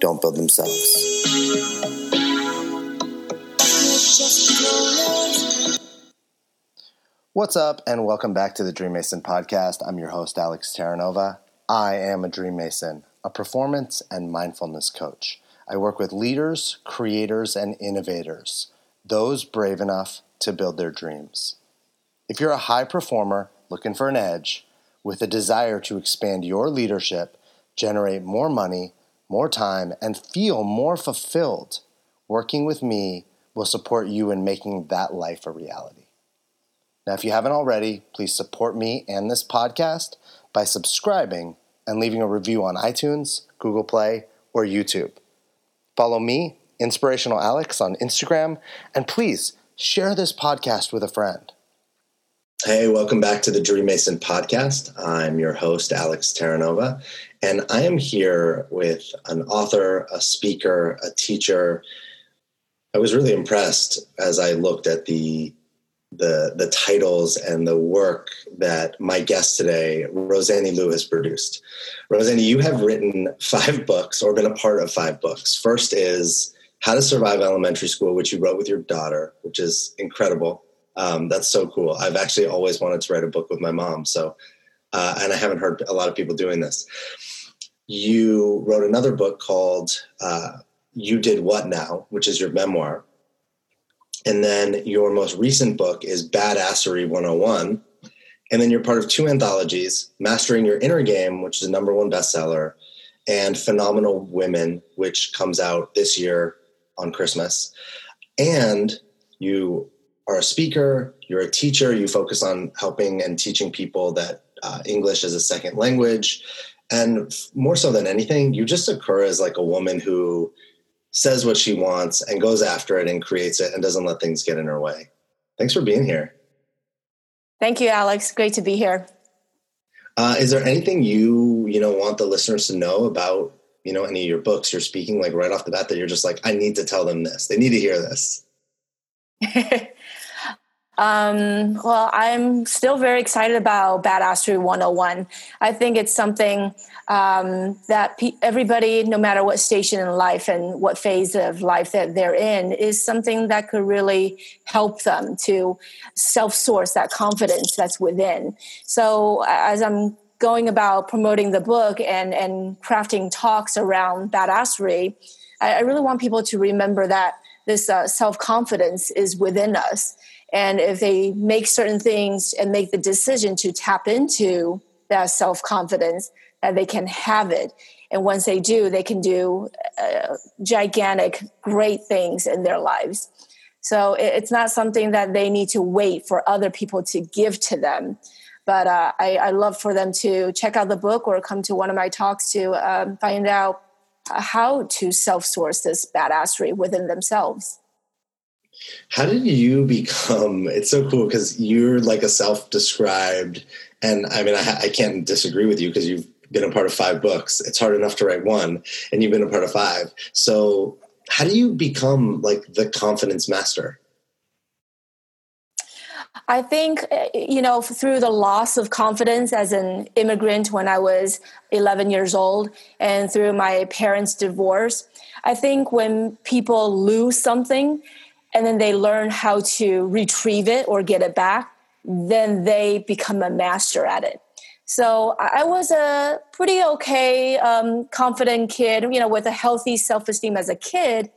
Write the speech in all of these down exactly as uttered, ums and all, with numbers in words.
don't build themselves. What's up, and welcome back to the Dream Mason Podcast. I'm your host, Alex Terranova. I am a Dream Mason, a performance and mindfulness coach. I work with leaders, creators, and innovators, those brave enough to build their dreams. If you're a high performer looking for an edge with a desire to expand your leadership, generate more money, more time, and feel more fulfilled, working with me will support you in making that life a reality. Now, if you haven't already, please support me and this podcast by subscribing and leaving a review on iTunes, Google Play, or YouTube. Follow me, Inspirational Alex, on Instagram, and please share this podcast with a friend. Hey, welcome back to the Dream Mason Podcast. I'm your host, Alex Terranova, and I am here with an author, a speaker, a teacher. I was really impressed as I looked at the The, the titles and the work that my guest today, Roseanney Liu, has produced. Roseanney, you have written five books or been a part of five books. First is How to Survive Elementary School, which you wrote with your daughter, which is incredible. Um, that's so cool. I've actually always wanted to write a book with my mom, so uh, and I haven't heard a lot of people doing this. You wrote another book called uh, You Did What Now, which is your memoir. And then your most recent book is Badassery one oh one. And then you're part of two anthologies, Mastering Your Inner Game, which is a number one bestseller, and Phenomenal Women, which comes out this year on Christmas. And you are a speaker, you're a teacher, you focus on helping and teaching people that uh, English is a second language. And more so than anything, you just occur as like a woman who says what she wants and goes after it and creates it and doesn't let things get in her way. Thanks for being here. Thank you, Alex. Great to be here. Uh, is there anything you, you know, want the listeners to know about, you know, any of your books you're speaking, like right off the bat, that you're just like, I need to tell them this. They need to hear this. um, well, I'm still very excited about Badassery one oh one. I think it's something Um, that pe- everybody, no matter what station in life and what phase of life that they're in, is something that could really help them to self-source that confidence that's within. So as I'm going about promoting the book and, and crafting talks around badassery, I, I really want people to remember that this uh, self-confidence is within us. And if they make certain things and make the decision to tap into that self-confidence, that they can have it. And once they do, they can do uh, gigantic, great things in their lives. So it, it's not something that they need to wait for other people to give to them. But uh, I, I love for them to check out the book or come to one of my talks to um, find out how to self-source this badassery within themselves. How did you become, it's so cool because you're like a self-described, and I mean, I, I can't disagree with you because you've been a part of five books. It's hard enough to write one, and you've been a part of five. So how do you become like the confidence master? I think, you know, through the loss of confidence as an immigrant when I was eleven years old and through my parents' divorce, I think when people lose something and then they learn how to retrieve it or get it back, then they become a master at it. So I was a pretty okay, um, confident kid, you know, with a healthy self-esteem as a kid,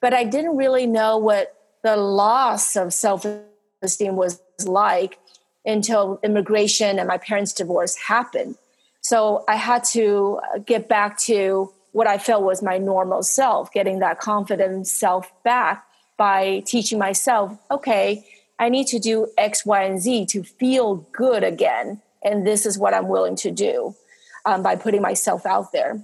but I didn't really know what the loss of self-esteem was like until immigration and my parents' divorce happened. So I had to get back to what I felt was my normal self, getting that confident self back by teaching myself, okay, I need to do X, Y, and Z to feel good again. And this is what I'm willing to do um, by putting myself out there.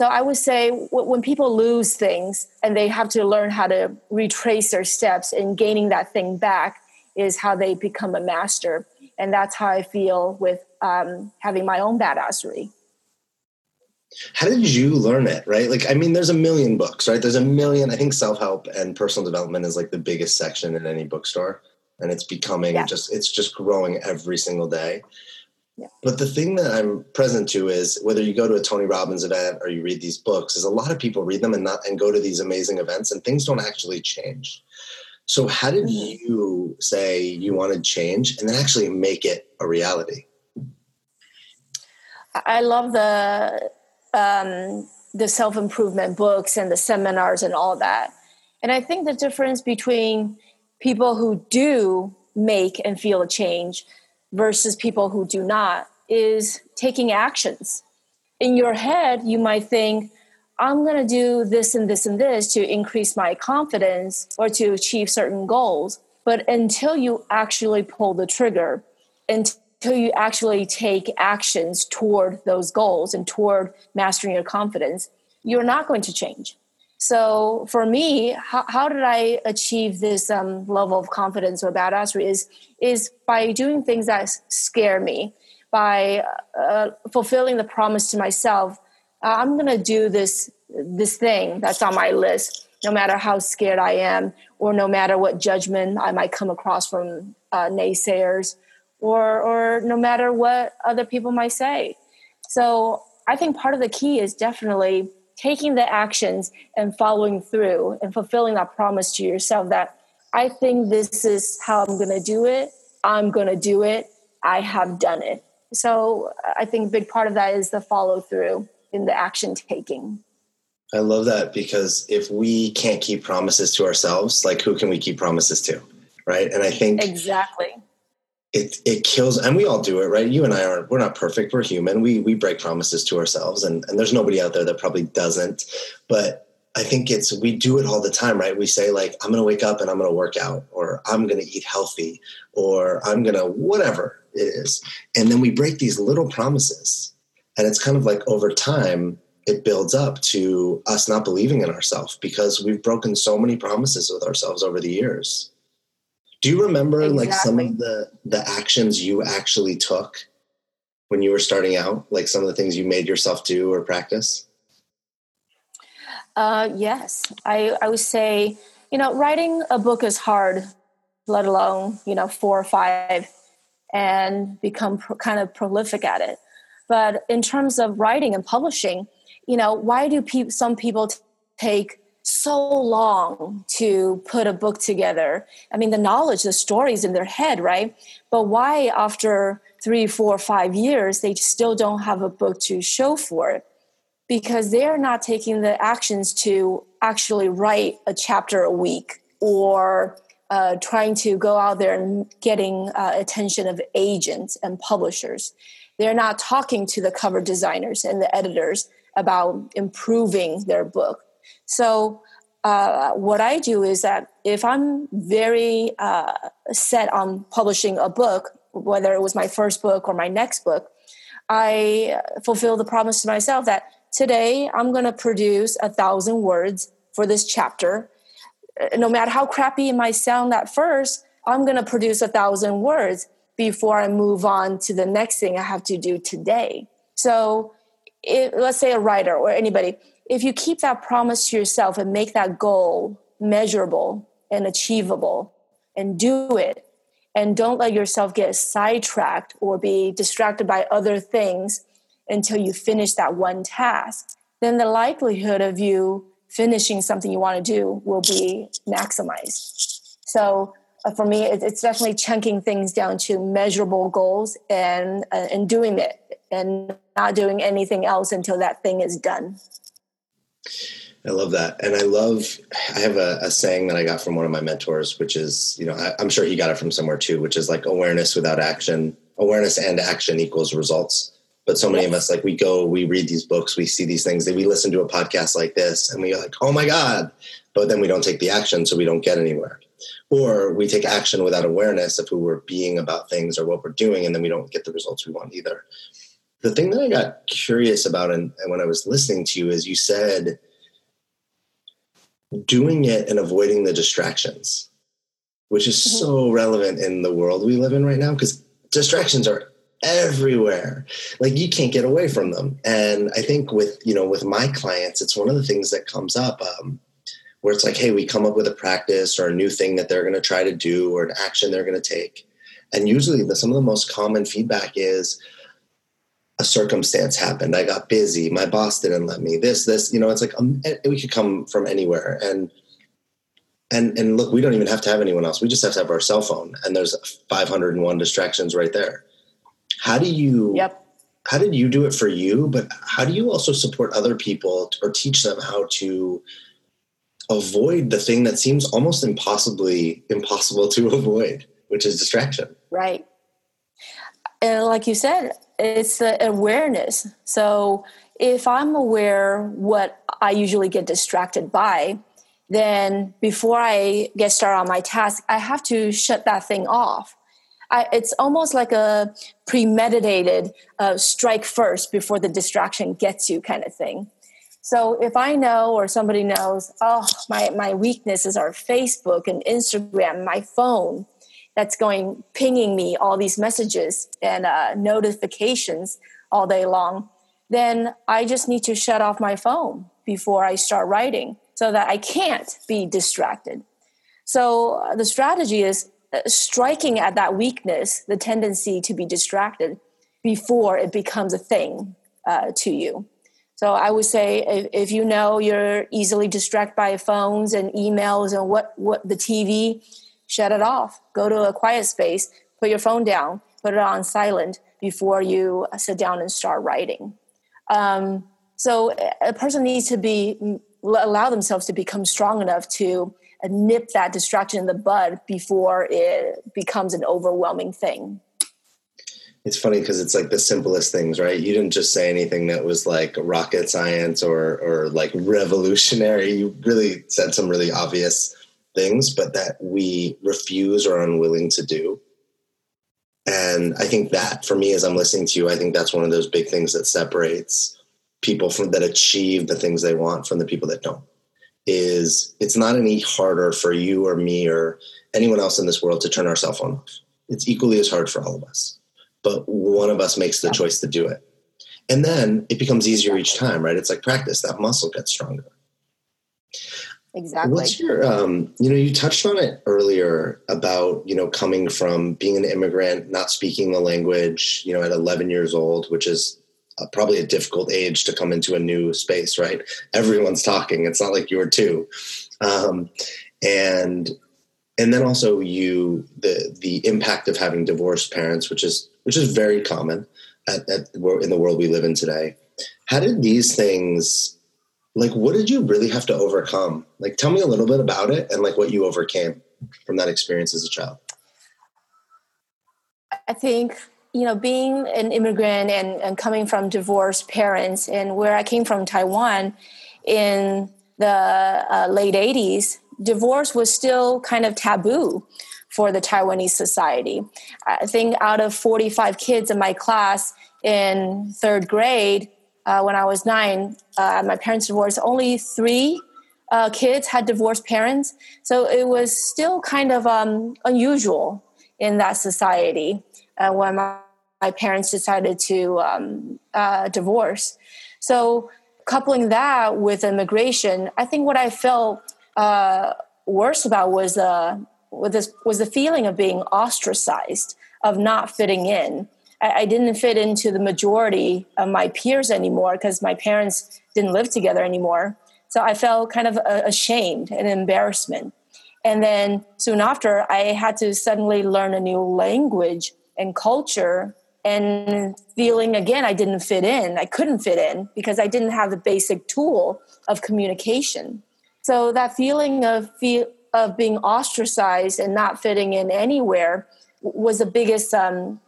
So I would say w- when people lose things and they have to learn how to retrace their steps and gaining that thing back is how they become a master. And that's how I feel with um, having my own badassery. How did you learn it, right? Like, I mean, there's a million books, right? There's a million, I think self-help and personal development is like the biggest section in any bookstore. And it's becoming yeah. just, it's just growing every single day. Yeah. But the thing that I'm present to is whether you go to a Tony Robbins event or you read these books, is a lot of people read them and not and go to these amazing events and things don't actually change. So how did you say you wanted change and then actually make it a reality? I love the um, the self-improvement books and the seminars and all that. And I think the difference between people who do make and feel a change versus people who do not is taking actions. In your head, you might think, I'm going to do this and this and this to increase my confidence or to achieve certain goals. But until you actually pull the trigger, until you actually take actions toward those goals and toward mastering your confidence, you're not going to change. So for me, how, how did I achieve this um, level of confidence or badassery is, is by doing things that scare me, by uh, fulfilling the promise to myself, uh, I'm going to do this, this thing that's on my list, no matter how scared I am, or no matter what judgment I might come across from uh, naysayers, or, or no matter what other people might say. So I think part of the key is definitely taking the actions and following through and fulfilling that promise to yourself that I think this is how I'm going to do it. I'm going to do it. I have done it. So I think a big part of that is the follow through in the action taking. I love that, because if we can't keep promises to ourselves, like who can we keep promises to? Right. And I think exactly it, it kills. And we all do it, right? You and I aren't, we're not perfect. We're human. We, we break promises to ourselves, and, and there's nobody out there that probably doesn't, but I think it's, we do it all the time, right? We say like, I'm going to wake up and I'm going to work out, or I'm going to eat healthy, or I'm going to whatever it is. And then we break these little promises. And it's kind of like over time, it builds up to us not believing in ourselves because we've broken so many promises with ourselves over the years. Do you remember exactly. like some of the, the actions you actually took when you were starting out? Like some of the things you made yourself do or practice? Uh, yes. I, I would say, you know, writing a book is hard, let alone, you know, four or five and become pro- kind of prolific at it. But in terms of writing and publishing, you know, why do pe- some people t- take so long to put a book together? I mean, the knowledge, the stories in their head, right? But why after three, four, five years, they still don't have a book to show for it? Because they're not taking the actions to actually write a chapter a week, or uh, trying to go out there and getting uh, attention of agents and publishers. They're not talking to the cover designers and the editors about improving their book. So uh, what I do is that if I'm very uh, set on publishing a book, whether it was my first book or my next book, I fulfill the promise to myself that today I'm going to produce a thousand words for this chapter. No matter how crappy it might sound at first, I'm going to produce a thousand words before I move on to the next thing I have to do today. So it, let's say a writer or anybody, if you keep that promise to yourself and make that goal measurable and achievable and do it, and don't let yourself get sidetracked or be distracted by other things until you finish that one task, then the likelihood of you finishing something you want to do will be maximized. So for me, it's definitely chunking things down to measurable goals and uh, and doing it and not doing anything else until that thing is done. I love that. And I love, I have a, a saying that I got from one of my mentors, which is, you know, I, I'm sure he got it from somewhere too, which is like awareness without action, awareness and action equals results. But so many yes. of us, like we go, we read these books, we see these things, that we listen to a podcast like this and we're like, oh my God, but then we don't take the action. So we don't get anywhere. Or we take action without awareness of who we're being about things or what we're doing, and then we don't get the results we want either. The thing that I got curious about and when I was listening to you is you said doing it and avoiding the distractions, which is mm-hmm. so relevant in the world we live in right now, because distractions are everywhere. Like, you can't get away from them. And I think with, you know, with my clients, it's one of the things that comes up um, where it's like, hey, we come up with a practice or a new thing that they're going to try to do or an action they're going to take. And usually the, some of the most common feedback is a circumstance happened. I got busy. My boss didn't let me this, this, you know, it's like, um, we could come from anywhere. And, and, and look, we don't even have to have anyone else. We just have to have our cell phone, and there's five hundred one distractions right there. How do you, yep. how did you do it for you, but how do you also support other people or teach them how to avoid the thing that seems almost impossibly impossible to avoid, which is distraction? Right. And like you said, it's the awareness. So if I'm aware what I usually get distracted by, then before I get started on my task, I have to shut that thing off. I, it's almost like a premeditated uh, strike first before the distraction gets you kind of thing. So if I know, or somebody knows, oh, my, my weaknesses are Facebook and Instagram, my phone, that's going pinging me all these messages and uh, notifications all day long, then I just need to shut off my phone before I start writing so that I can't be distracted. So the strategy is striking at that weakness, the tendency to be distracted, before it becomes a thing uh, to you. So I would say if, if you know you're easily distracted by phones and emails and what, what the T V, shut it off. Go to a quiet space, put your phone down, put it on silent before you sit down and start writing. Um, so a person needs to be allow themselves to become strong enough to nip that distraction in the bud before it becomes an overwhelming thing. It's funny because it's like the simplest things, right? You didn't just say anything that was like rocket science or or like revolutionary. You really said some really obvious things, but that we refuse or are unwilling to do. And I think that for me, as I'm listening to you, I think that's one of those big things that separates people from that achieve the things they want from the people that don't, is it's not any harder for you or me or anyone else in this world to turn our cell phone off. It's equally as hard for all of us, but one of us makes the choice to do it. And then it becomes easier each time, right? It's like practice. That muscle gets stronger. Exactly. What's your, um, you know, you touched on it earlier about, you know, coming from being an immigrant, not speaking the language, you know, at eleven years old, which is uh, probably a difficult age to come into a new space, right? Everyone's talking. It's not like you were two. Um, and, and then also you, the, the impact of having divorced parents, which is, which is very common at, at, in the world we live in today. How did these things, like, what did you really have to overcome? Like, tell me a little bit about it and like what you overcame from that experience as a child. I think, you know, being an immigrant and, and coming from divorced parents, and where I came from, Taiwan, in the uh, late eighties, divorce was still kind of taboo for the Taiwanese society. I think out of forty-five kids in my class in third grade, Uh, when I was nine, uh, my parents divorced. Only three uh, kids had divorced parents. So it was still kind of um, unusual in that society uh, when my, my parents decided to um, uh, divorce. So coupling that with immigration, I think what I felt uh, worse about was, uh, was, this, was the feeling of being ostracized, of not fitting in. I didn't fit into the majority of my peers anymore because my parents didn't live together anymore. So I felt kind of ashamed and embarrassment. And then soon after, I had to suddenly learn a new language and culture, and feeling again I didn't fit in. I couldn't fit in because I didn't have the basic tool of communication. So that feeling of feel, of being ostracized and not fitting in anywhere was the biggest um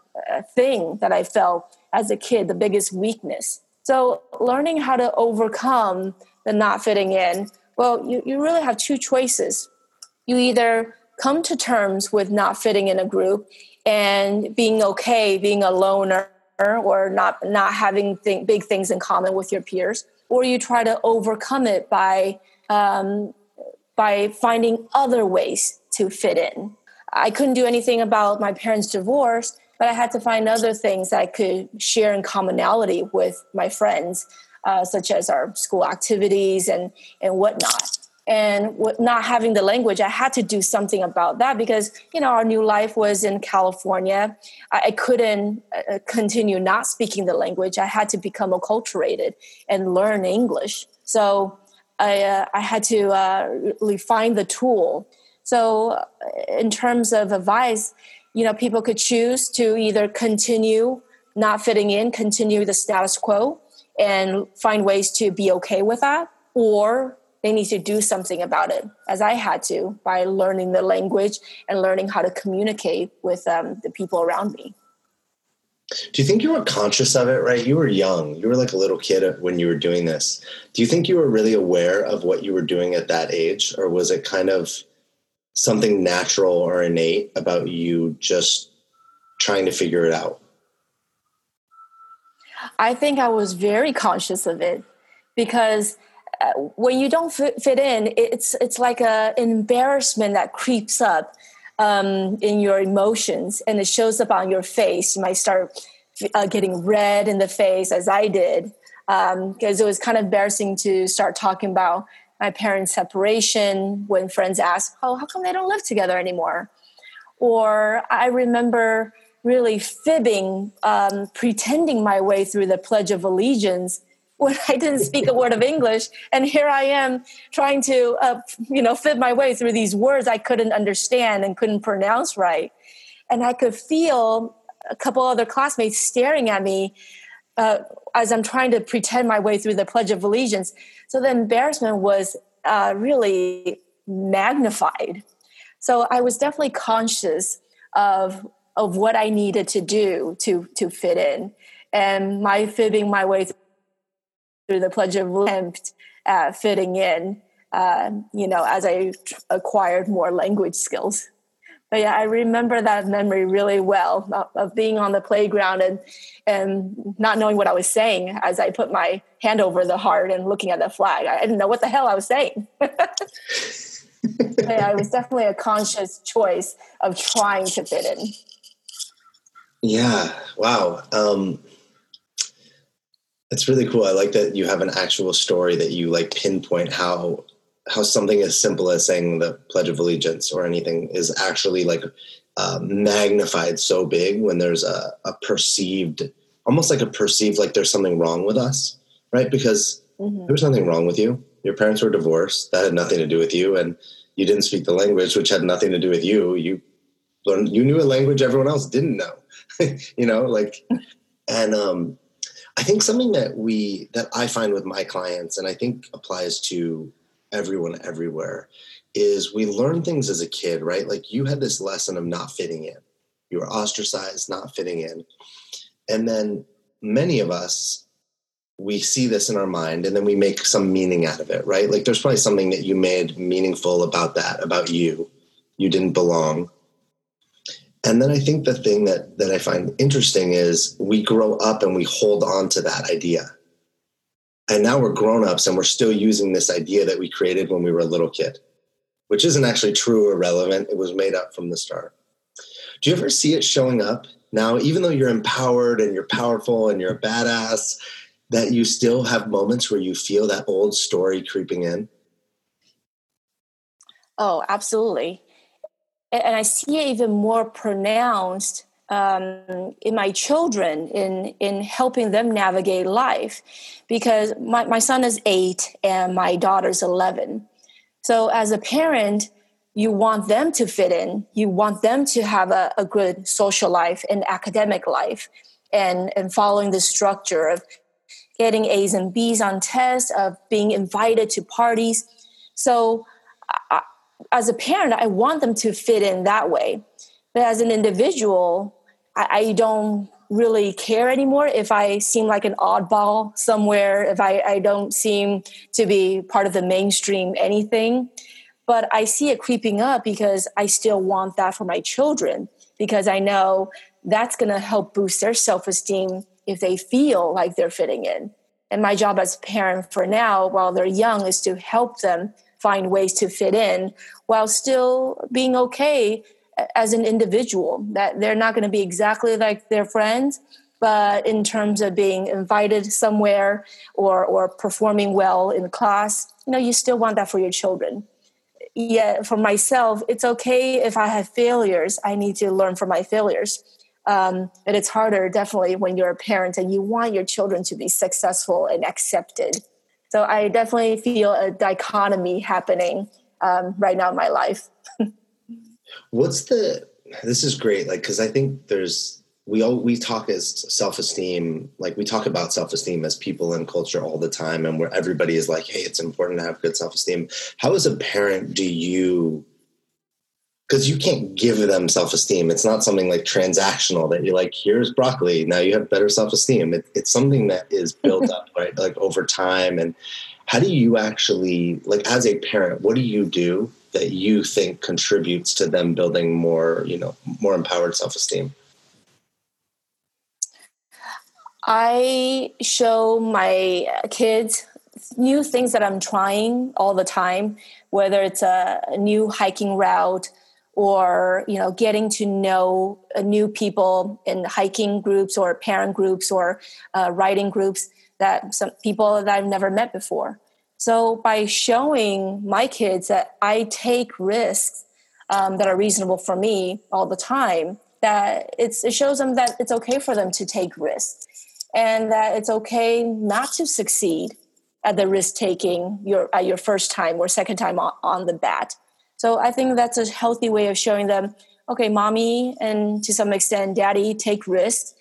thing that I felt as a kid, the biggest weakness. So learning how to overcome the not fitting in, well, you, you really have two choices. You either come to terms with not fitting in a group and being okay, being a loner different or not not having th- big things in common with your peers, or you try to overcome it by um, by finding other ways to fit in. I couldn't do anything about my parents' divorce, but I had to find other things that I could share in commonality with my friends, uh, such as our school activities and, and whatnot. And with not having the language, I had to do something about that because, you know, our new life was in California. I, I couldn't uh, continue not speaking the language. I had to become acculturated and learn English. So I, uh, I had to uh, really find the tool. So in terms of advice, you know, people could choose to either continue not fitting in, continue the status quo and find ways to be okay with that, or they need to do something about it, as I had to, by learning the language and learning how to communicate with um, the people around me. Do you think you were conscious of it, right? You were young. You were like a little kid when you were doing this. Do you think you were really aware of what you were doing at that age, or was it kind of something natural or innate about you just trying to figure it out? I think I was very conscious of it because uh, when you don't fit, fit in, it's it's like a embarrassment that creeps up um, in your emotions, and it shows up on your face. You might start uh, getting red in the face, as I did, because um, it was kind of embarrassing to start talking about my parents' separation when friends ask, oh, how come they don't live together anymore? Or I remember really fibbing, um, pretending my way through the Pledge of Allegiance when I didn't speak a word of English. And here I am trying to, uh, you know, fib my way through these words I couldn't understand and couldn't pronounce right. And I could feel a couple other classmates staring at me Uh, as I'm trying to pretend my way through the Pledge of Allegiance. So the embarrassment was uh, really magnified. So I was definitely conscious of of what I needed to do to to fit in. And my fibbing my way through the Pledge of Allegiance, uh, fitting in, uh, you know, as I acquired more language skills. But yeah, I remember that memory really well of being on the playground and and not knowing what I was saying as I put my hand over the heart and looking at the flag. I didn't know what the hell I was saying. Yeah, it was definitely a conscious choice of trying to fit in. Yeah, wow. Um, that's really cool. I like that you have an actual story that you like pinpoint how how something as simple as saying the Pledge of Allegiance or anything is actually like uh, magnified so big when there's a, a perceived, almost like a perceived, like there's something wrong with us, right? Because mm-hmm. there was nothing wrong with you. Your parents were divorced. That had nothing to do with you. And you didn't speak the language, which had nothing to do with you. You learned, you knew a language everyone else didn't know, you know, like, and um, I think something that we, that I find with my clients, and I think applies to everyone everywhere, is we learn things as a kid, right? Like you had this lesson of not fitting in. You were ostracized, not fitting in. And then many of us, we see this in our mind and then we make some meaning out of it, right? Like there's probably something that you made meaningful about that, about you. You didn't belong. And then I think the thing that, that I find interesting is we grow up and we hold on to that idea. And now we're grownups and we're still using this idea that we created when we were a little kid, which isn't actually true or relevant. It was made up from the start. Do you ever see it showing up now, even though you're empowered and you're powerful and you're a badass, that you still have moments where you feel that old story creeping in? Oh, absolutely. And I see it even more pronounced Um, in my children, in in helping them navigate life, because my, my son is eight and my daughter's eleven. So as a parent, you want them to fit in. You want them to have a, a good social life and academic life and, and following the structure of getting A's and B's on tests, of being invited to parties. So I, as a parent, I want them to fit in that way. But as an individual, I don't really care anymore if I seem like an oddball somewhere, if I, I don't seem to be part of the mainstream anything. But I see it creeping up because I still want that for my children, because I know that's going to help boost their self-esteem if they feel like they're fitting in. And my job as a parent for now, while they're young, is to help them find ways to fit in while still being okay as an individual, that they're not going to be exactly like their friends, but in terms of being invited somewhere or or performing well in class, you know, you still want that for your children. Yet for myself, it's okay if I have failures. I need to learn from my failures. Um, but it's harder, definitely, when you're a parent and you want your children to be successful and accepted. So I definitely feel a dichotomy happening um, right now in my life. What's the, this is great, like, because I think there's, we all, we talk as self-esteem, like we talk about self-esteem as people in culture all the time, and where everybody is like, hey, it's important to have good self-esteem. How as a parent do you, because you can't give them self-esteem. It's not something like transactional that you're like, here's broccoli, now you have better self-esteem. It, it's something that is built up, right? Like over time. And how do you actually, like as a parent, what do you do that you think contributes to them building more, you know, more empowered self-esteem? I show my kids new things that I'm trying all the time, whether it's a new hiking route, or, you know, getting to know new people in hiking groups or parent groups or uh, writing groups, that some people that I've never met before. So by showing my kids that I take risks um, that are reasonable for me all the time, that it's, it shows them that it's okay for them to take risks and that it's okay not to succeed at the risk taking your at your first time or second time on, on the bat. So I think that's a healthy way of showing them, okay, mommy and to some extent daddy take risks,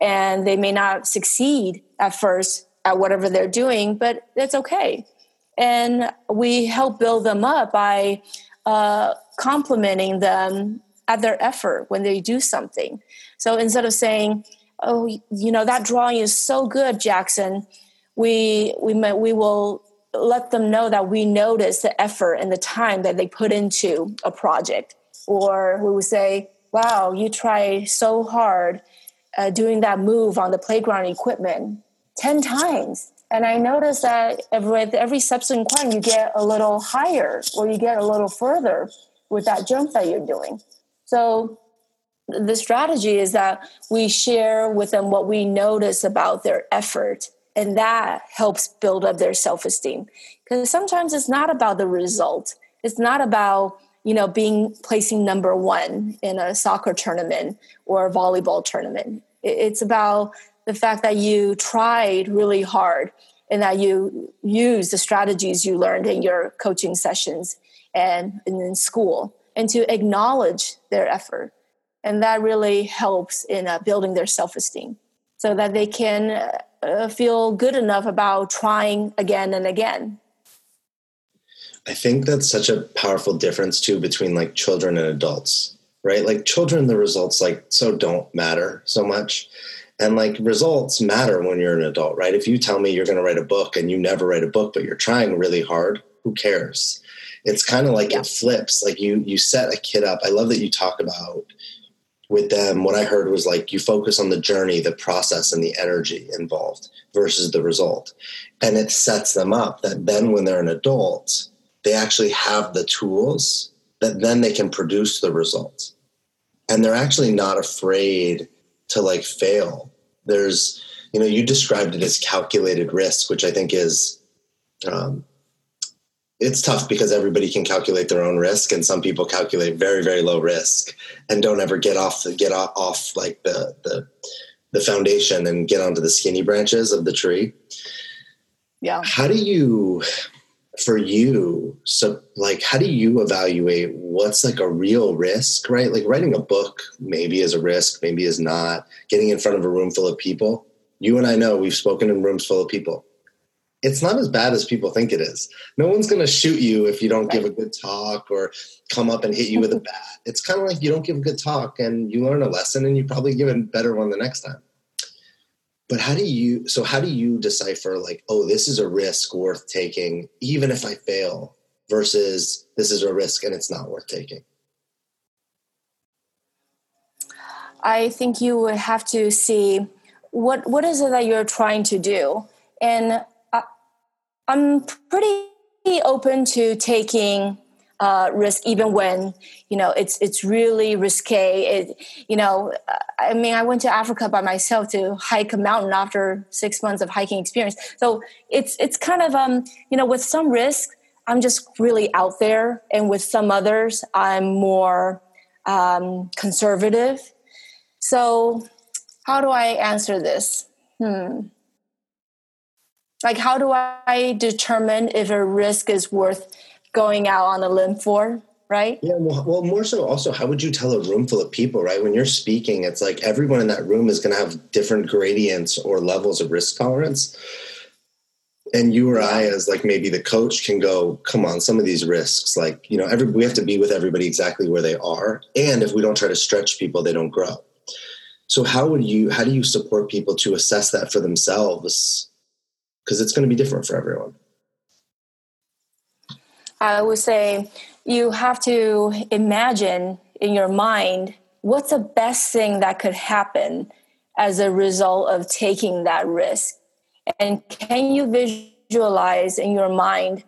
and they may not succeed at first at whatever they're doing, but that's okay. And we help build them up by uh, complimenting them at their effort when they do something. So instead of saying, oh, you know, that drawing is so good, Jackson, we we may, we will let them know that we notice the effort and the time that they put into a project. Or we would say, wow, you try so hard uh, doing that move on the playground equipment ten times. And I noticed that with every subsequent one, you get a little higher or you get a little further with that jump that you're doing. So the strategy is that we share with them what we notice about their effort, and that helps build up their self-esteem. Because sometimes it's not about the result. It's not about, you know, being placing number one in a soccer tournament or a volleyball tournament. It's about the fact that you tried really hard and that you use the strategies you learned in your coaching sessions and in school, and to acknowledge their effort. And that really helps in uh, building their self-esteem so that they can Uh, Uh, feel good enough about trying again and again. I think that's such a powerful difference too between like children and adults, right? Like children, the results like so don't matter so much. And like results matter when you're an adult, right? If you tell me you're going to write a book and you never write a book, but you're trying really hard, who cares? It's kind of like yeah. It flips. Like you, you set a kid up. I love that you talk about with them, what I heard was like, you focus on the journey, the process, and the energy involved versus the result. And it sets them up that then when they're an adult, they actually have the tools that then they can produce the results. And they're actually not afraid to like fail. There's, you know, you described it as calculated risk, which I think is, um, it's tough because everybody can calculate their own risk, and some people calculate very, very low risk and don't ever get off the, get off, off like the, the, the foundation and get onto the skinny branches of the tree. Yeah. How do you, for you, so like, how do you evaluate what's like a real risk, right? Like writing a book maybe is a risk, maybe is not. Getting in front of a room full of people. You and I know we've spoken in rooms full of people. It's not as bad as people think it is. No one's going to shoot you if you don't give a good talk or come up and hit you with a bat. It's kind of like you don't give a good talk and you learn a lesson and you probably give a better one the next time. But how do you, so how do you decipher like, oh, this is a risk worth taking, even if I fail, versus this is a risk and it's not worth taking? I think you would have to see what what is it that you're trying to do? And I, I'm pretty open to taking uh, risk, even when, you know, it's it's really risque. It, you know, I mean, I went to Africa by myself to hike a mountain after six months of hiking experience. So it's it's kind of, um, you know, with some risk, I'm just really out there. And with some others, I'm more um, conservative. So how do I answer this? Hmm. Like, how do I determine if a risk is worth going out on a limb for, right? Yeah, well, well, more so also, how would you tell a room full of people, right? When you're speaking, it's like everyone in that room is going to have different gradients or levels of risk tolerance. And you or I, as like maybe the coach, can go, come on, some of these risks, like, you know, every, we have to be with everybody exactly where they are. And if we don't try to stretch people, they don't grow. So how would you, how do you support people to assess that for themselves? Because it's going to be different for everyone. I would say you have to imagine in your mind what's the best thing that could happen as a result of taking that risk. And can you visualize in your mind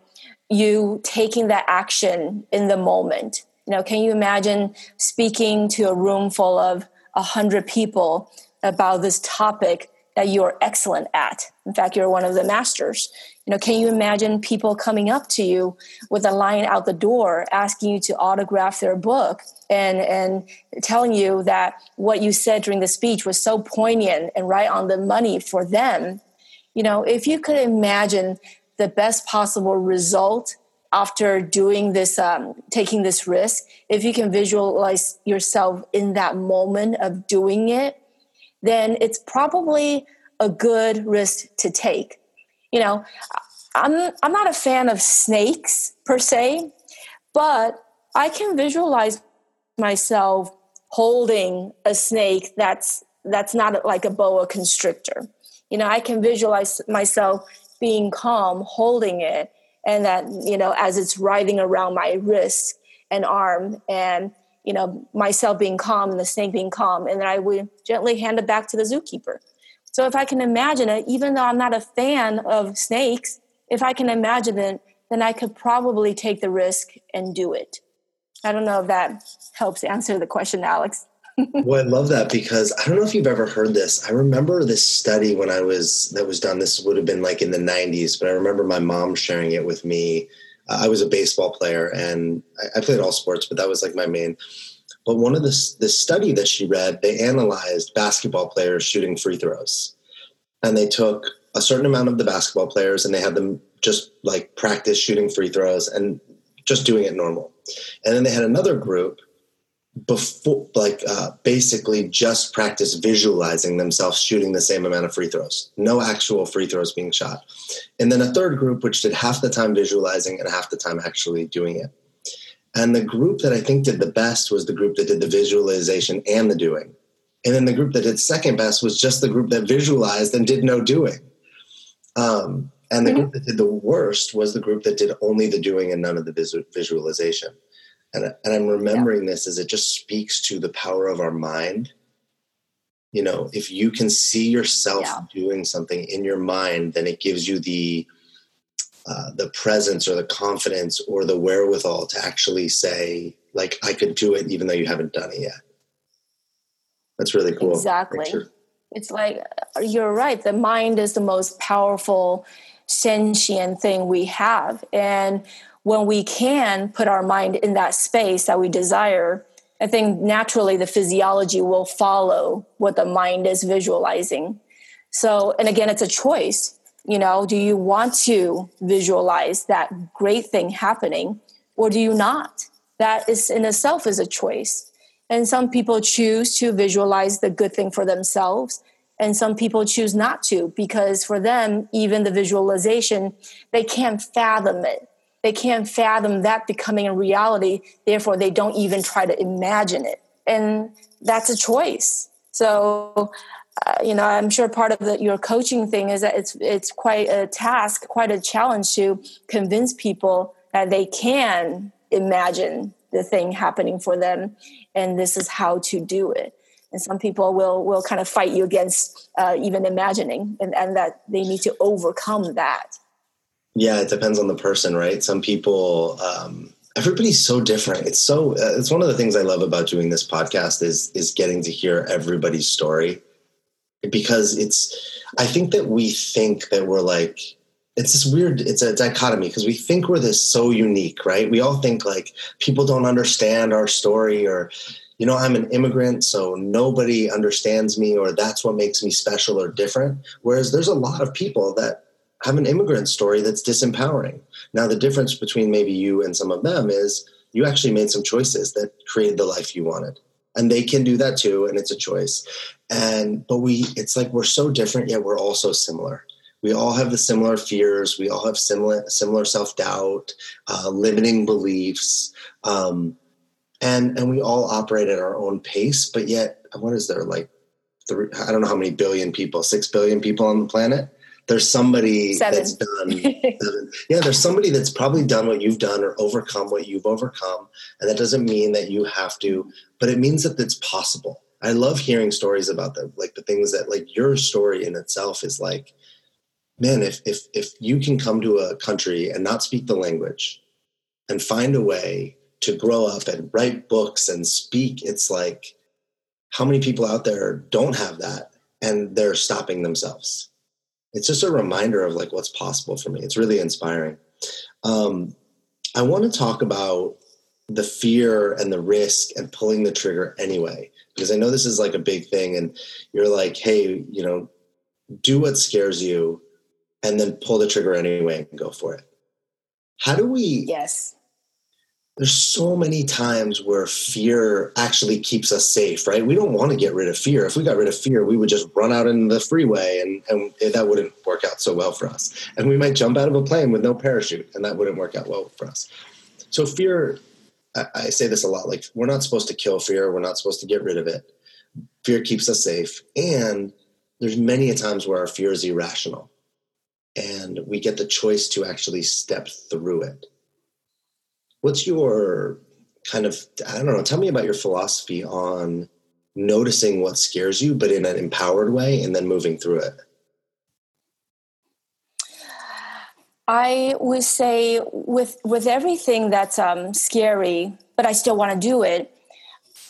you taking that action in the moment? You know, can you imagine speaking to a room full of one hundred people about this topic that you're excellent at? In fact, you're one of the masters. You know, can you imagine people coming up to you with a line out the door asking you to autograph their book and, and telling you that what you said during the speech was so poignant and right on the money for them? You know, if you could imagine the best possible result after doing this, um, taking this risk, if you can visualize yourself in that moment of doing it, then it's probably a good risk to take. You know, I'm I'm not a fan of snakes per se, but I can visualize myself holding a snake that's that's not like a boa constrictor. You know, I can visualize myself being calm, holding it, and that, you know, as it's writhing around my wrist and arm, and, you know, myself being calm and the snake being calm, and then I would gently hand it back to the zookeeper. So if I can imagine it, even though I'm not a fan of snakes, if I can imagine it, then I could probably take the risk and do it. I don't know if that helps answer the question, Alex. Well, I love that, because I don't know if you've ever heard this. I remember this study when I was, that was done, this would have been like in the nineties, but I remember my mom sharing it with me. Uh, I was a baseball player and I, I played all sports, but that was like my main. But one of the, the study that she read, they analyzed basketball players shooting free throws, and they took a certain amount of the basketball players and they had them just like practice shooting free throws and just doing it normal. And then they had another group before, like uh, basically just practice visualizing themselves shooting the same amount of free throws, no actual free throws being shot. And then a third group, which did half the time visualizing and half the time actually doing it. And the group that I think did the best was the group that did the visualization and the doing. And then the group that did second best was just the group that visualized and did no doing. Um, and the mm-hmm. group that did the worst was the group that did only the doing and none of the visu- visualization. And, and I'm remembering yeah. this as it just speaks to the power of our mind. You know, if you can see yourself yeah. doing something in your mind, then it gives you the uh, the presence or the confidence or the wherewithal to actually say, like, I could do it even though you haven't done it yet. That's really cool. Exactly. Picture. It's like, you're right. The mind is the most powerful, sentient thing we have. And when we can put our mind in that space that we desire, I think naturally the physiology will follow what the mind is visualizing. So, and again, it's a choice. You know, do you want to visualize that great thing happening, or do you not? That is in itself is a choice. And some people choose to visualize the good thing for themselves, and some people choose not to, because for them, even the visualization, they can't fathom it. They can't fathom that becoming a reality. Therefore, they don't even try to imagine it. And that's a choice. So, uh, you know, I'm sure part of the, your coaching thing is that it's it's quite a task, quite a challenge to convince people that they can imagine the thing happening for them. And this is how to do it. And some people will will kind of fight you against uh, even imagining, and, and that they need to overcome that. Yeah, it depends on the person, right? Some people, um, everybody's so different. It's so uh, it's one of the things I love about doing this podcast is is getting to hear everybody's story, because it's I think that we think that we're like, it's this weird, it's a dichotomy, because we think we're this so unique, right? We all think like people don't understand our story, or, you know, I'm an immigrant, so nobody understands me, or that's what makes me special or different. Whereas there's a lot of people that have an immigrant story that's disempowering. Now, the difference between maybe you and some of them is you actually made some choices that created the life you wanted. And they can do that too, and it's a choice. And but we, it's like we're so different, yet we're all so similar. We all have the similar fears. We all have similar similar self-doubt, uh, limiting beliefs. Um, and and we all operate at our own pace. But yet, what is there, like, three, I don't know how many billion people, six billion people on the planet? There's somebody seven. that's done. seven, yeah, there's somebody that's probably done what you've done or overcome what you've overcome. And that doesn't mean that you have to, but it means that it's possible. I love hearing stories about them, like the things that, like, your story in itself is like, man, if if if you can come to a country and not speak the language and find a way to grow up and write books and speak, it's like, how many people out there don't have that and they're stopping themselves? It's just a reminder of like what's possible for me. It's really inspiring. Um, I want to talk about the fear and the risk and pulling the trigger anyway, because I know this is like a big thing, and you're like, hey, you know, do what scares you, and then pull the trigger anyway and go for it. How do we... Yes. There's so many times where fear actually keeps us safe, right? We don't want to get rid of fear. If we got rid of fear, we would just run out into the freeway, and, and that wouldn't work out so well for us. And we might jump out of a plane with no parachute, and that wouldn't work out well for us. So fear, I, I say this a lot, like, we're not supposed to kill fear. We're not supposed to get rid of it. Fear keeps us safe. And there's many a times where our fear is irrational, and we get the choice to actually step through it. What's your kind of, I don't know, tell me about your philosophy on noticing what scares you, but in an empowered way, and then moving through it. I would say with with everything that's um, scary, but I still want to do it,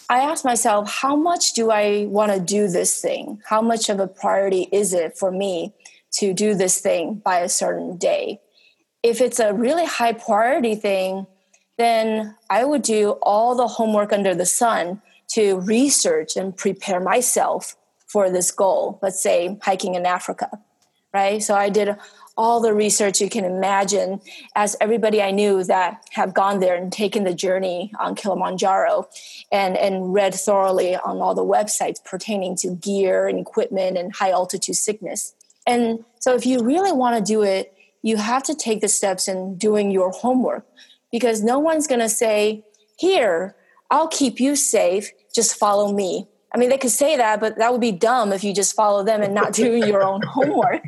I ask myself, how much do I want to do this thing? How much of a priority is it for me to do this thing by a certain day? If it's a really high priority thing, then I would do all the homework under the sun to research and prepare myself for this goal. Let's say hiking in Africa, right? So I did all the research you can imagine, as everybody I knew that have gone there and taken the journey on Kilimanjaro, and, and read thoroughly on all the websites pertaining to gear and equipment and high altitude sickness. And so if you really want to do it, you have to take the steps in doing your homework, because no one's going to say, here, I'll keep you safe, just follow me. I mean, they could say that, but that would be dumb if you just follow them and not do your own homework,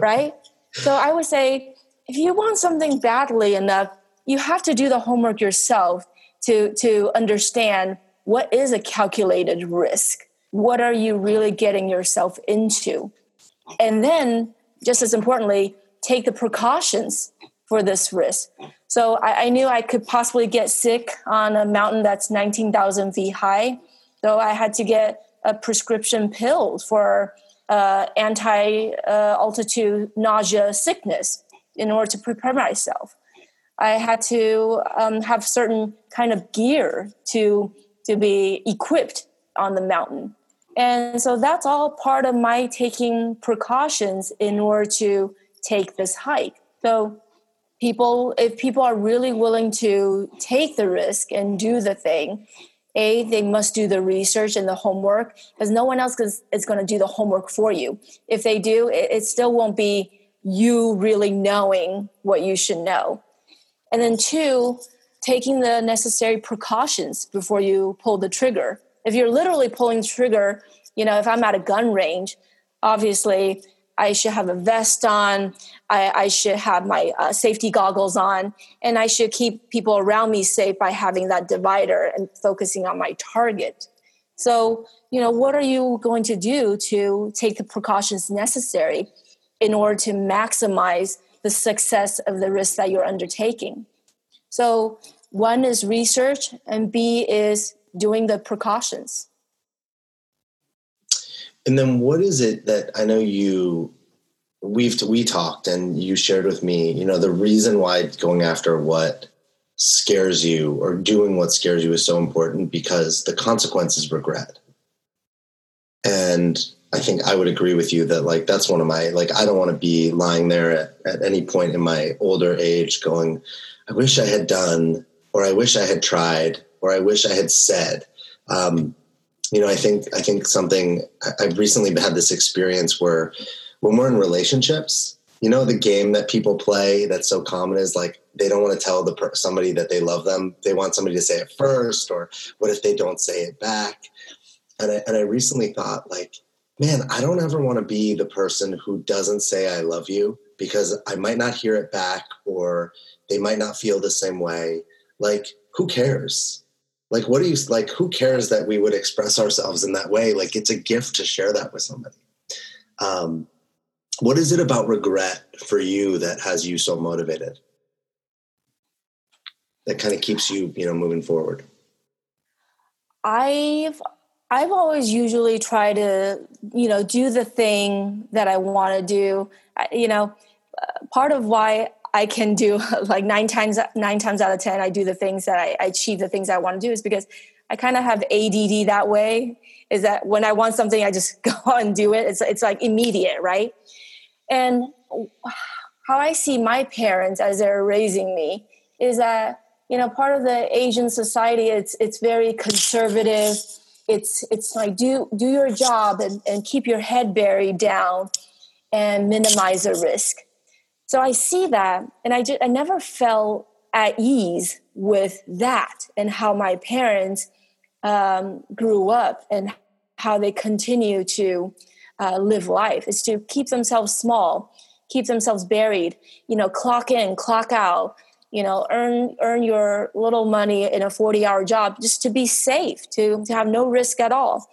right? So I would say, if you want something badly enough, you have to do the homework yourself to, to understand what is a calculated risk. What are you really getting yourself into? And then, just as importantly, take the precautions for this risk. So I, I knew I could possibly get sick on a mountain that's nineteen thousand feet high. So I had to get a prescription pill for uh, anti-altitude uh, nausea sickness in order to prepare myself. I had to um, have certain kind of gear to to be equipped on the mountain. And so that's all part of my taking precautions in order to take this hike. So people, if people are really willing to take the risk and do the thing, A, they must do the research and the homework, because no one else is going to do the homework for you. If they do, it, it still won't be you really knowing what you should know. And then two, taking the necessary precautions before you pull the trigger. If you're literally pulling the trigger, you know, if I'm at a gun range, obviously I should have a vest on, I, I should have my uh, safety goggles on, and I should keep people around me safe by having that divider and focusing on my target. So, you know, what are you going to do to take the precautions necessary in order to maximize the success of the risk that you're undertaking? So one is research, and B is doing the precautions. And then what is it that I know you, we've, we talked and you shared with me, you know, the reason why going after what scares you or doing what scares you is so important because the consequence is regret. And I think I would agree with you that, like, that's one of my, like, I don't want to be lying there at, at any point in my older age going, I wish I had done, or I wish I had tried, or I wish I had said. Um, you know, I think, I think something, I've recently had this experience where when we're in relationships, you know, the game that people play that's so common is like, they don't want to tell the per- somebody that they love them. They want somebody to say it first, or what if they don't say it back? And I, and I recently thought, like, man, I don't ever want to be the person who doesn't say I love you because I might not hear it back, or they might not feel the same way. Like, who cares? Like, what do you, like, who cares that we would express ourselves in that way? Like, it's a gift to share that with somebody. Um, what is it about regret for you that has you so motivated? That kind of keeps you, you know, moving forward? I've, I've always usually tried to, you know, do the thing that I want to do. I, you know, part of why I can do, like, nine times, nine times out of ten, I do the things that I, I achieve the things I want to do is because I kind of have A D D that way, is that when I want something, I just go and do it. It's, it's like immediate, right? And how I see my parents as they're raising me is that, you know, part of the Asian society, it's, it's very conservative. It's, it's like, do, do your job and, and keep your head buried down and minimize the risk. So I see that, and I just, I never felt at ease with that and how my parents um, grew up and how they continue to uh, live life is to keep themselves small, keep themselves buried, you know, clock in, clock out, you know, earn earn your little money in a forty-hour job just to be safe, to, to have no risk at all.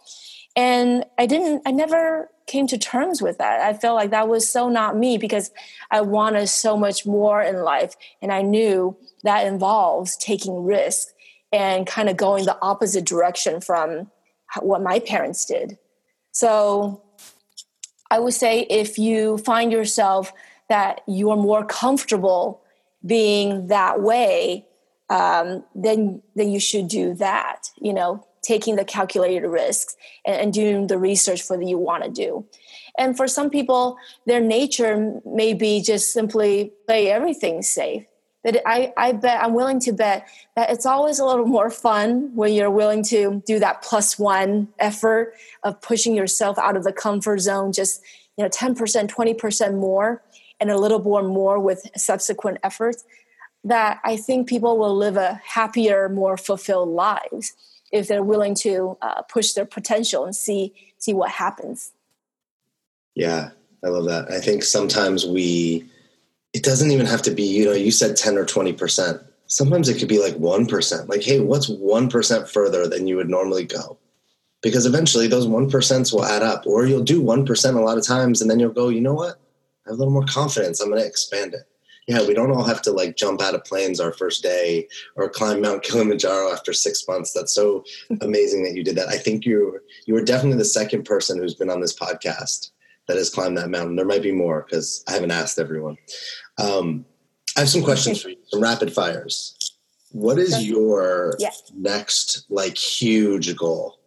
And I didn't, I never came to terms with that. I felt like that was so not me because I wanted so much more in life. And I knew that involves taking risks and kind of going the opposite direction from what my parents did. So I would say if you find yourself that you are more comfortable being that way, um, then, then you should do that, you know, taking the calculated risks and, and doing the research for that you want to do. And for some people, their nature may be just simply play everything safe. That I, I bet, I'm willing to bet that it's always a little more fun when you're willing to do that plus one effort of pushing yourself out of the comfort zone, just, you know, ten percent, twenty percent more, and a little more more with subsequent efforts, that I think people will live a happier, more fulfilled lives if they're willing to uh, push their potential and see, see what happens. Yeah. I love that. I think sometimes we, it doesn't even have to be, you know, you said ten or twenty percent. Sometimes it could be like one percent. Like, hey, what's one percent further than you would normally go? Because eventually those one percents will add up, or you'll do one percent a lot of times. And then you'll go, you know what? I have a little more confidence. I'm going to expand it. Yeah, we don't all have to, like, jump out of planes our first day or climb Mount Kilimanjaro after six months. That's so amazing that you did that. I think you you were definitely the second person who's been on this podcast that has climbed that mountain. There might be more because I haven't asked everyone. Um, I have some questions for you, some rapid fires. What is your yeah. next, like, huge goal?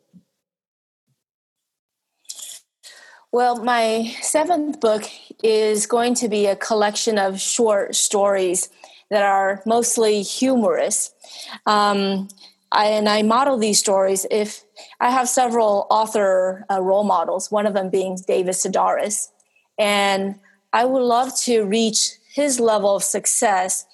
Well, my seventh book is going to be a collection of short stories that are mostly humorous. Um, I, and I model these stories if I have several author uh, role models, one of them being David Sedaris. And I would love to reach his level of success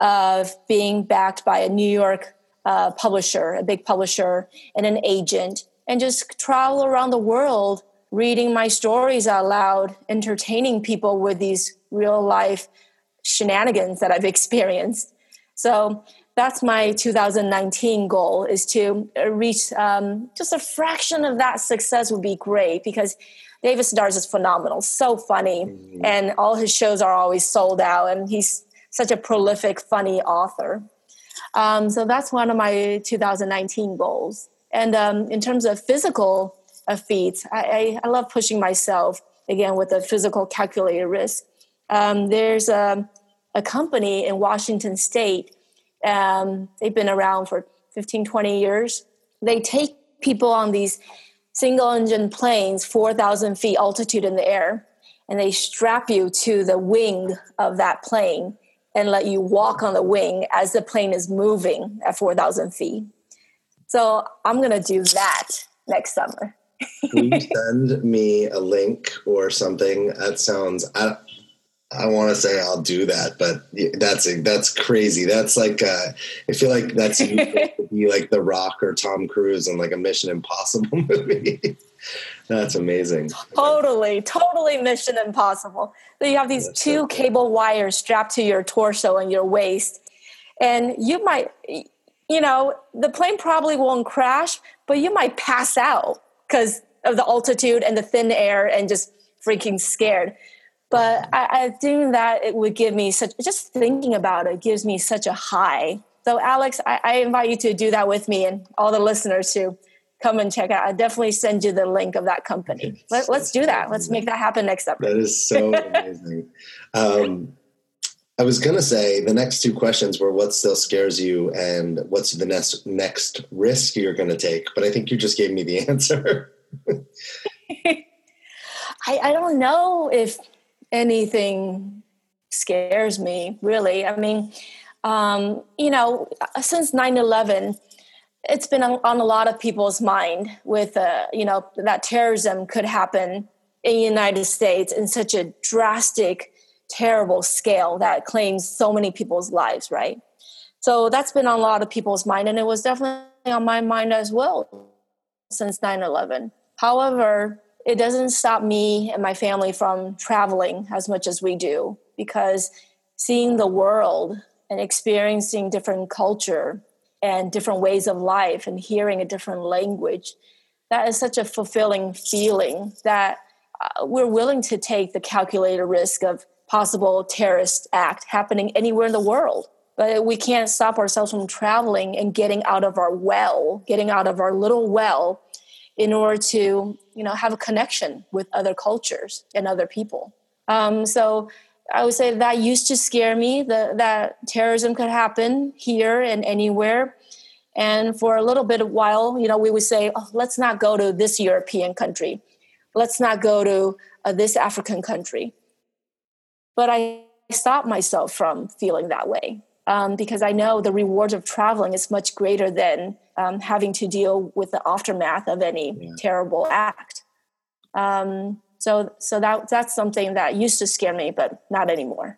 of being backed by a New York uh, publisher, a big publisher and an agent, and just travel around the world reading my stories out loud, entertaining people with these real life shenanigans that I've experienced. So that's my two thousand nineteen goal, is to reach um, just a fraction of that success would be great, because David Sedaris is phenomenal, so funny, mm-hmm. and all his shows are always sold out, and he's such a prolific, funny author. Um, so that's one of my two thousand nineteen goals. And um, in terms of physical uh, feats, I, I, I love pushing myself, again, with a physical calculated risk. Um, there's a, a company in Washington State. Um, they've been around for fifteen, twenty years. They take people on these single-engine planes, four thousand feet altitude in the air, and they strap you to the wing of that plane and let you walk on the wing as the plane is moving at four thousand feet. So I'm going to do that next summer. Will you send me a link or something? That sounds, I, I want to say I'll do that, but that's that's crazy. That's like, uh, I feel like that's to be like The Rock or Tom Cruise in like a Mission Impossible movie. That's amazing. Totally, totally Mission Impossible. So you have these that's two so cool. cable wires strapped to your torso and your waist, and you might, you know, the plane probably won't crash, but you might pass out because of the altitude and the thin air and just freaking scared. But I, I think that it would give me such, just thinking about it gives me such a high. So Alex, I, I invite you to do that with me and all the listeners to come and check out. I definitely send you the link of that company. Let, let's do that. Let's make that happen next summer. That is so amazing. um, I was going to say the next two questions were what still scares you and what's the next, next risk you're going to take. But I think you just gave me the answer. I, I don't know if anything scares me, really. I mean, um, you know, since nine eleven, it's been on, on a lot of people's mind with, uh, you know, that terrorism could happen in the United States in such a drastic, terrible scale that claims so many people's lives, right? So that's been on a lot of people's mind, and it was definitely on my mind as well since nine eleven. However, it doesn't stop me and my family from traveling as much as we do, because seeing the world and experiencing different culture and different ways of life and hearing a different language, that is such a fulfilling feeling that uh, we're willing to take the calculated risk of possible terrorist act happening anywhere in the world. But we can't stop ourselves from traveling and getting out of our well, getting out of our little well, in order to, you know, have a connection with other cultures and other people. Um, so I would say that used to scare me, the, that terrorism could happen here and anywhere. And for a little bit of while, you know, we would say, oh, let's not go to this European country. Let's not go to uh, this African country. But I stopped myself from feeling that way um, because I know the rewards of traveling is much greater than Um, having to deal with the aftermath of any yeah. terrible act. Um, so so that that's something that used to scare me, but not anymore.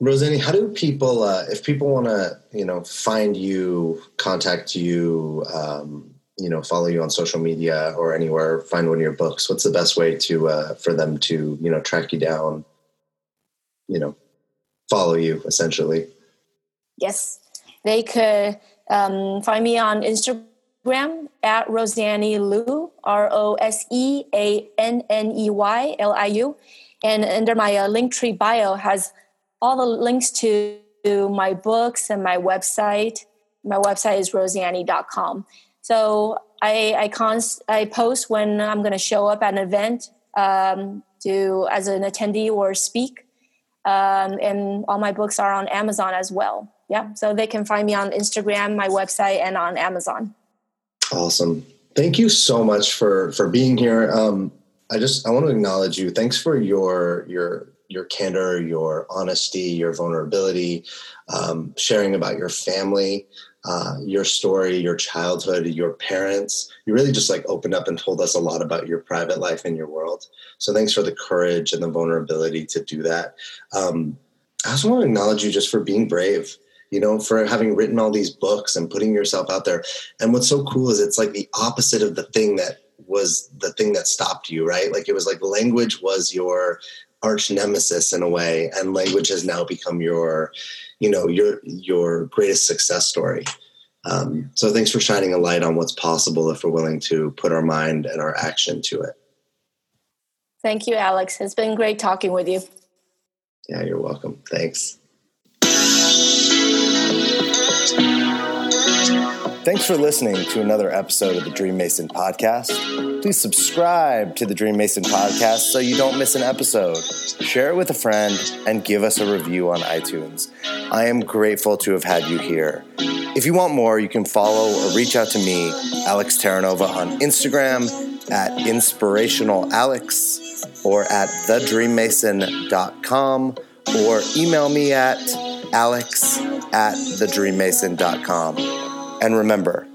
Roseanney, how do people, uh, if people want to, you know, find you, contact you, um, you know, follow you on social media or anywhere, find one of your books, what's the best way to uh, for them to, you know, track you down, you know, follow you essentially? Yes, they could... Um, find me on Instagram at Roseanney Liu, R O S E A N N E Y L I U. And under my uh, Linktree bio has all the links to, to my books and my website. My website is roseanney dot com. So I I, const, I post when I'm going to show up at an event um, to as an attendee or speak. Um, and all my books are on Amazon as well. Yeah, so they can find me on Instagram, my website, and on Amazon. Awesome. Thank you so much for, for being here. Um, I just I want to acknowledge you. Thanks for your your your candor, your honesty, your vulnerability, um, sharing about your family, uh, your story, your childhood, your parents. You really just like opened up and told us a lot about your private life and your world. So thanks for the courage and the vulnerability to do that. Um, I just want to acknowledge you just for being brave. You know, for having written all these books and putting yourself out there. And what's so cool is it's like the opposite of the thing that was the thing that stopped you, right? Like it was like language was your arch nemesis in a way, and language has now become your, you know, your, your greatest success story. Um, so thanks for shining a light on what's possible if we're willing to put our mind and our action to it. Thank you, Alex. It's been great talking with you. Yeah, you're welcome. Thanks. Thanks for listening to another episode of the Dream Mason Podcast. Please subscribe to the Dream Mason Podcast so you don't miss an episode. Share it with a friend and give us a review on iTunes. I am grateful to have had you here. If you want more, you can follow or reach out to me, Alex Terranova, on Instagram at inspirational alex or at the dream mason dot com, or email me at alex at the dream mason dot com. And remember,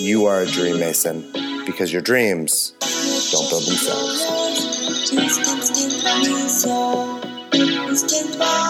you are a dream mason because your dreams don't build themselves.